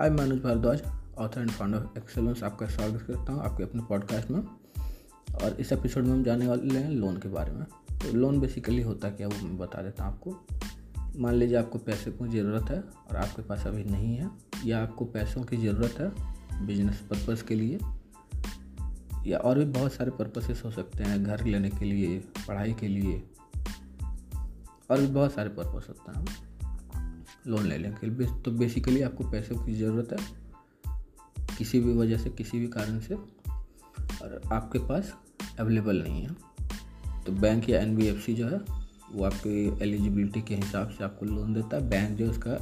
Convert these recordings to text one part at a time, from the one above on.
I am Anuj Bhardwaj, author and founder of excellence. आपका स्वागत करता हूँ आपके अपने पॉडकास्ट में। और इस एपिसोड में हम जाने वाले हैं लोन के बारे में। तो लोन बेसिकली होता क्या वो मैं बता देता हूँ आपको। मान लीजिए आपको पैसे की ज़रूरत है और आपके पास अभी नहीं है, या आपको पैसों की ज़रूरत है बिजनेस पर्पज़ के लिए, या और भी बहुत सारे पर्पसेस हो सकते हैं, घर लेने के लिए, पढ़ाई के लिए, और भी बहुत सारे पर्पस होते हैं लोन लेने के लिए। तो बेसिकली आपको पैसों की ज़रूरत है किसी भी वजह से, किसी भी कारण से, और आपके पास अवेलेबल नहीं है। तो बैंक या NBFC जो है वो आपकी एलिजिबिलिटी के हिसाब से आपको लोन देता है। बैंक जो उसका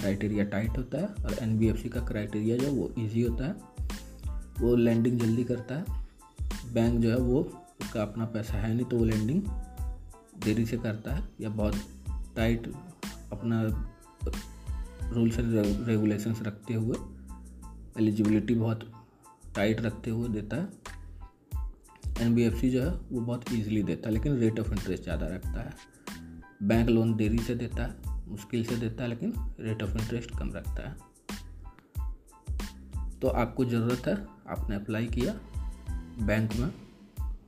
क्राइटेरिया टाइट होता है और NBFC का क्राइटेरिया जो वो ईजी होता है, वो लैंडिंग जल्दी करता है। बैंक जो है वो उसका अपना पैसा है नहीं, तो वो लैंडिंग देरी से करता है, या बहुत टाइट अपना रूल्स एंड रेगुलेशंस रखते हुए, एलिजिबिलिटी बहुत टाइट रखते हुए देता है। NBFC जो है वो बहुत ईजिली देता है, लेकिन रेट ऑफ इंटरेस्ट ज़्यादा रखता है। बैंक लोन देरी से देता है, मुश्किल से देता है, लेकिन रेट ऑफ इंटरेस्ट कम रखता है। तो आपको ज़रूरत है, आपने अप्लाई किया, बैंक में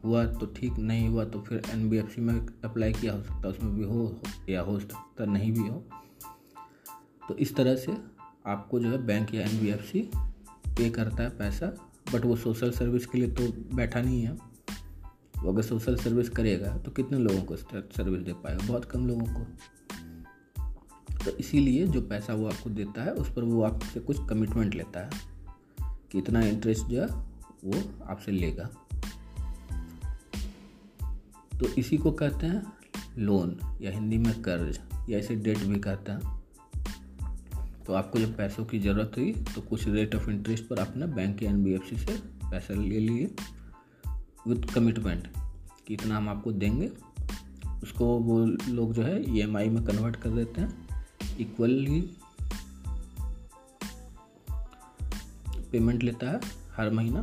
हुआ तो ठीक, नहीं हुआ तो फिर NBFC में अप्लाई किया, हो सकता है उसमें भी हो या हो सकता नहीं भी हो। तो इस तरह से आपको जो है बैंक या NBFC पे करता है पैसा, बट वो सोशल सर्विस के लिए तो बैठा नहीं है। वो अगर सोशल सर्विस करेगा तो कितने लोगों को सर्विस दे पाएगा? बहुत कम लोगों को। तो इसीलिए जो पैसा वो आपको देता है उस पर वो आपसे कुछ कमिटमेंट लेता है कि इतना इंटरेस्ट जो है वो आपसे लेगा। तो इसी को कहते हैं लोन, या हिंदी में कर्ज, या इसे डेट भी कहते हैं। तो आपको जब पैसों की ज़रूरत हुई तो कुछ रेट ऑफ इंटरेस्ट पर आपने बैंक या NBFC से पैसा ले लिए विथ कमिटमेंट कि इतना हम आपको देंगे। उसको वो लोग जो है EMI में कन्वर्ट कर देते हैं, इक्वली पेमेंट लेता है हर महीना।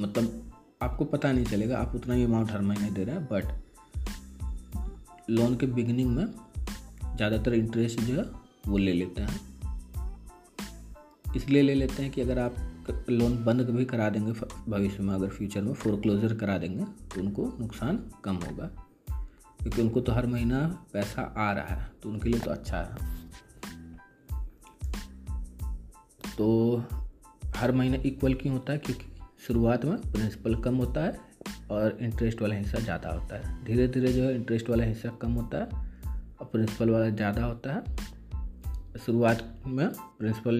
मतलब आपको पता नहीं चलेगा आप उतना ही अमाउंट हर महीने दे रहे हैं, बट लोन के बिगिनिंग में ज़्यादातर इंटरेस्ट जो है वो ले लेते हैं। इसलिए ले लेते हैं कि अगर आप लोन बंद भी करा देंगे भविष्य में, अगर फ्यूचर में फोरक्लोजर करा देंगे तो उनको नुकसान कम होगा, क्योंकि उनको तो हर महीना पैसा आ रहा है, तो उनके लिए तो अच्छा है। तो हर महीना इक्वल क्यों होता है? क्योंकि शुरुआत में प्रिंसिपल कम होता है और इंटरेस्ट वाला हिस्सा ज़्यादा होता है। धीरे धीरे जो है इंटरेस्ट वाला हिस्सा कम होता है और प्रिंसिपल वाला ज़्यादा होता है। शुरुआत में प्रिंसिपल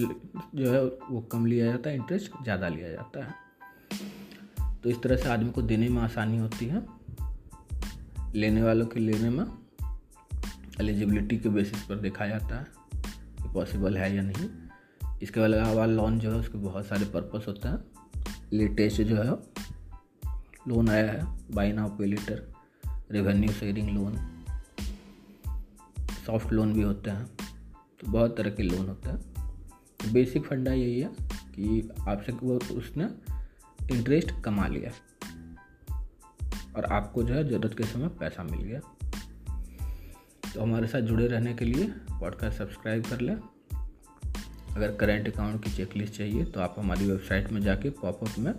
जो है वो कम लिया जाता है, इंटरेस्ट ज़्यादा लिया जाता है। तो इस तरह से आदमी को देने में आसानी होती है, लेने वालों के लेने में एलिजिबिलिटी के बेसिस पर देखा जाता है कि पॉसिबल है या नहीं। इसके अलावा लोन जो है उसके बहुत सारे पर्पस होते हैं। लेटेस्ट जो है लोन आया है buy now pay later, revenue sharing loan, soft loan भी होते हैं। तो बहुत तरह के लोन होते हैं। बेसिक फंडा यही है कि आपसे वो उसने इंटरेस्ट कमा लिया और आपको जो है ज़रूरत के समय पैसा मिल गया। तो हमारे साथ जुड़े रहने के लिए पॉडकास्ट सब्सक्राइब कर लें। अगर करेंट अकाउंट की चेकलिस्ट चाहिए तो आप हमारी वेबसाइट में जाके पॉपअप में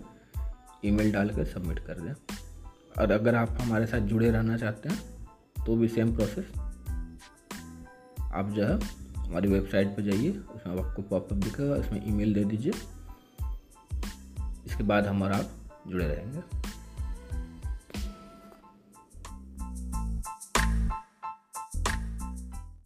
ईमेल डाल के सबमिट कर दें। और अगर आप हमारे साथ जुड़े रहना चाहते हैं तो भी सेम प्रोसेस, आप जो है हमारी वेबसाइट पर जाइए, उसमें आपको पॉपअप दिखेगा, उसमें ईमेल दे दीजिए, इसके बाद हमारा आप जुड़े रहेंगे।